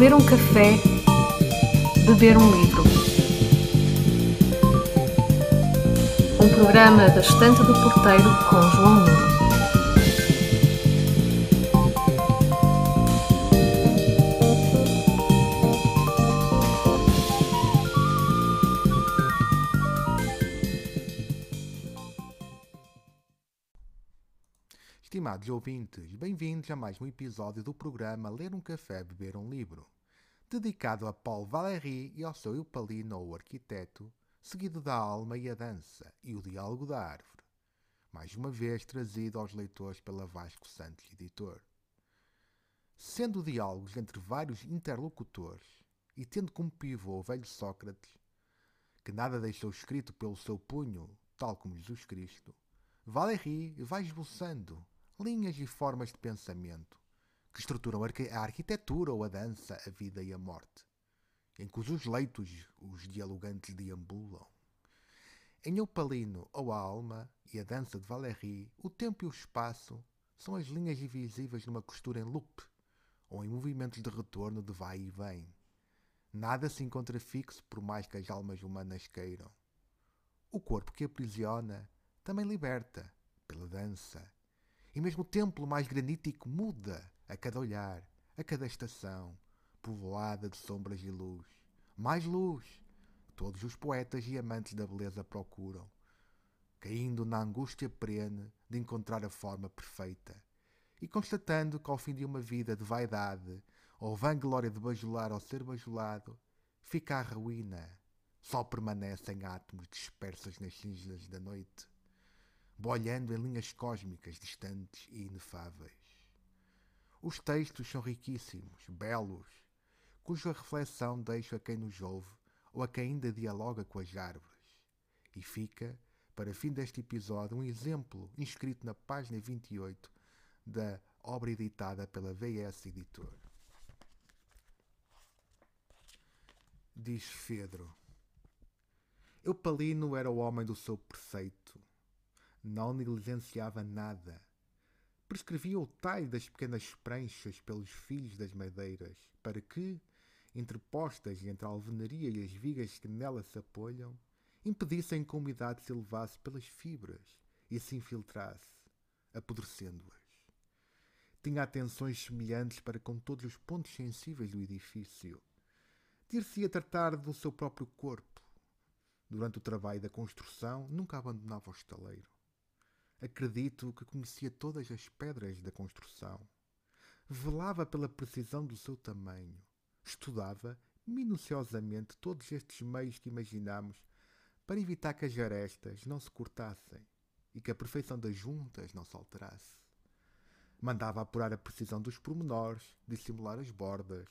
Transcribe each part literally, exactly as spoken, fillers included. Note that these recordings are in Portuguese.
Beber um café, beber um livro. Um programa da Estante do Porteiro com João Nuno. Estimados ouvintes, bem-vindos a mais um episódio do programa Ler um Café, Beber um Livro, dedicado a Paul Valéry e ao seu Eupalino, o arquiteto, seguido da Alma e a Dança e o Diálogo da Árvore, mais uma vez trazido aos leitores pela Vasco Santos Editor. Sendo diálogos entre vários interlocutores e tendo como pivô o velho Sócrates, que nada deixou escrito pelo seu punho, tal como Jesus Cristo, Valéry vai esboçando linhas e formas de pensamento que estruturam a arquitetura ou a dança, a vida e a morte, em cujos leitos os dialogantes deambulam. Em Eupalino, ou a alma e a dança de Valéry, o tempo e o espaço são as linhas invisíveis numa costura em loop ou em movimentos de retorno de vai e vem. Nada se encontra fixo por mais que as almas humanas queiram. O corpo que aprisiona também liberta pela dança. E mesmo o templo mais granítico muda a cada olhar, a cada estação, povoada de sombras e luz. Mais luz! Todos os poetas e amantes da beleza procuram, caindo na angústia perene de encontrar a forma perfeita e constatando que ao fim de uma vida de vaidade ou vanglória de bajular ou ser bajulado, fica a ruína. Só permanecem átomos dispersos nas cinzas da noite, boiando em linhas cósmicas distantes e inefáveis. Os textos são riquíssimos, belos, cuja reflexão deixo a quem nos ouve ou a quem ainda dialoga com as árvores. E fica, para fim deste episódio, um exemplo inscrito na página vinte e oito da obra editada pela V S EDITOR. Diz Fedro: Eupalino era o homem do seu preceito. Não negligenciava nada. Prescrevia o talho das pequenas pranchas pelos filhos das madeiras, para que, interpostas entre a alvenaria e as vigas que nela se apoiam, impedissem que a umidade se elevasse pelas fibras e se infiltrasse, apodrecendo-as. Tinha atenções semelhantes para com todos os pontos sensíveis do edifício. Dir-se-ia tratar do seu próprio corpo. Durante o trabalho da construção, nunca abandonava o estaleiro. Acredito que conhecia todas as pedras da construção. Velava pela precisão do seu tamanho. Estudava minuciosamente todos estes meios que imaginámos para evitar que as arestas não se cortassem e que a perfeição das juntas não se alterasse. Mandava apurar a precisão dos pormenores, dissimular as bordas,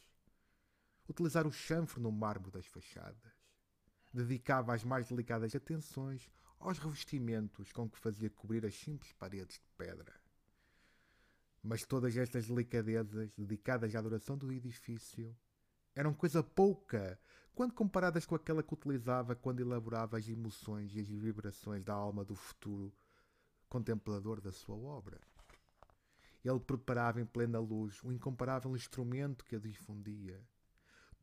utilizar o chanfre no mármore das fachadas. Dedicava as mais delicadas atenções aos revestimentos com que fazia cobrir as simples paredes de pedra. Mas todas estas delicadezas, dedicadas à adoração do edifício, eram coisa pouca quando comparadas com aquela que utilizava quando elaborava as emoções e as vibrações da alma do futuro contemplador da sua obra. Ele preparava em plena luz o incomparável instrumento que a difundia,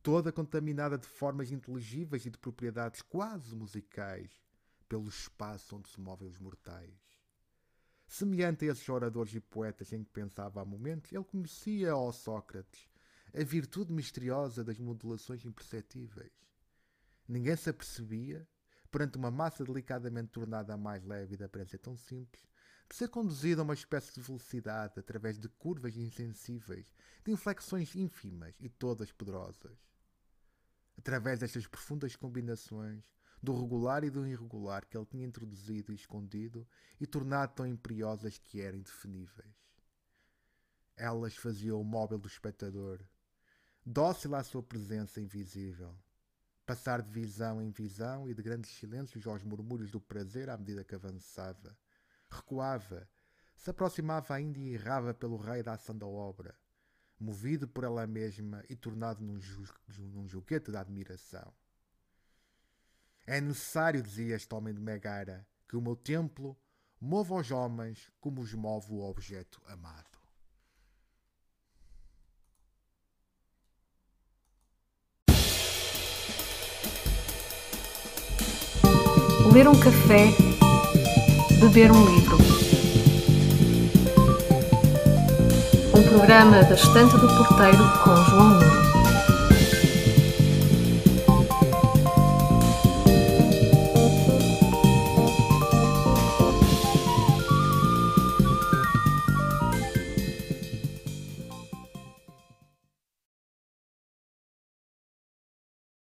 toda contaminada de formas inteligíveis e de propriedades quase musicais, pelo espaço onde se movem os mortais. Semelhante a esses oradores e poetas em que pensava há momentos, ele conhecia, ó Sócrates, a virtude misteriosa das modulações imperceptíveis. Ninguém se apercebia, perante uma massa delicadamente tornada a mais leve e da aparência tão simples, de ser conduzida a uma espécie de velocidade através de curvas insensíveis, de inflexões ínfimas e todas poderosas. Através destas profundas combinações, do regular e do irregular que ele tinha introduzido e escondido e tornado tão imperiosas que eram indefiníveis. Elas faziam o móvel do espectador, dócil à sua presença invisível, passar de visão em visão e de grandes silêncios aos murmúrios do prazer à medida que avançava, recuava, se aproximava ainda e errava pelo raio da ação da obra, movido por ela mesma e tornado num, ju- num juguete da admiração. É necessário, dizia este homem de Megara, que o meu templo mova os homens como os move o objeto amado. Ler um café, beber um livro. Um programa da Estante do Porteiro com João Nuno.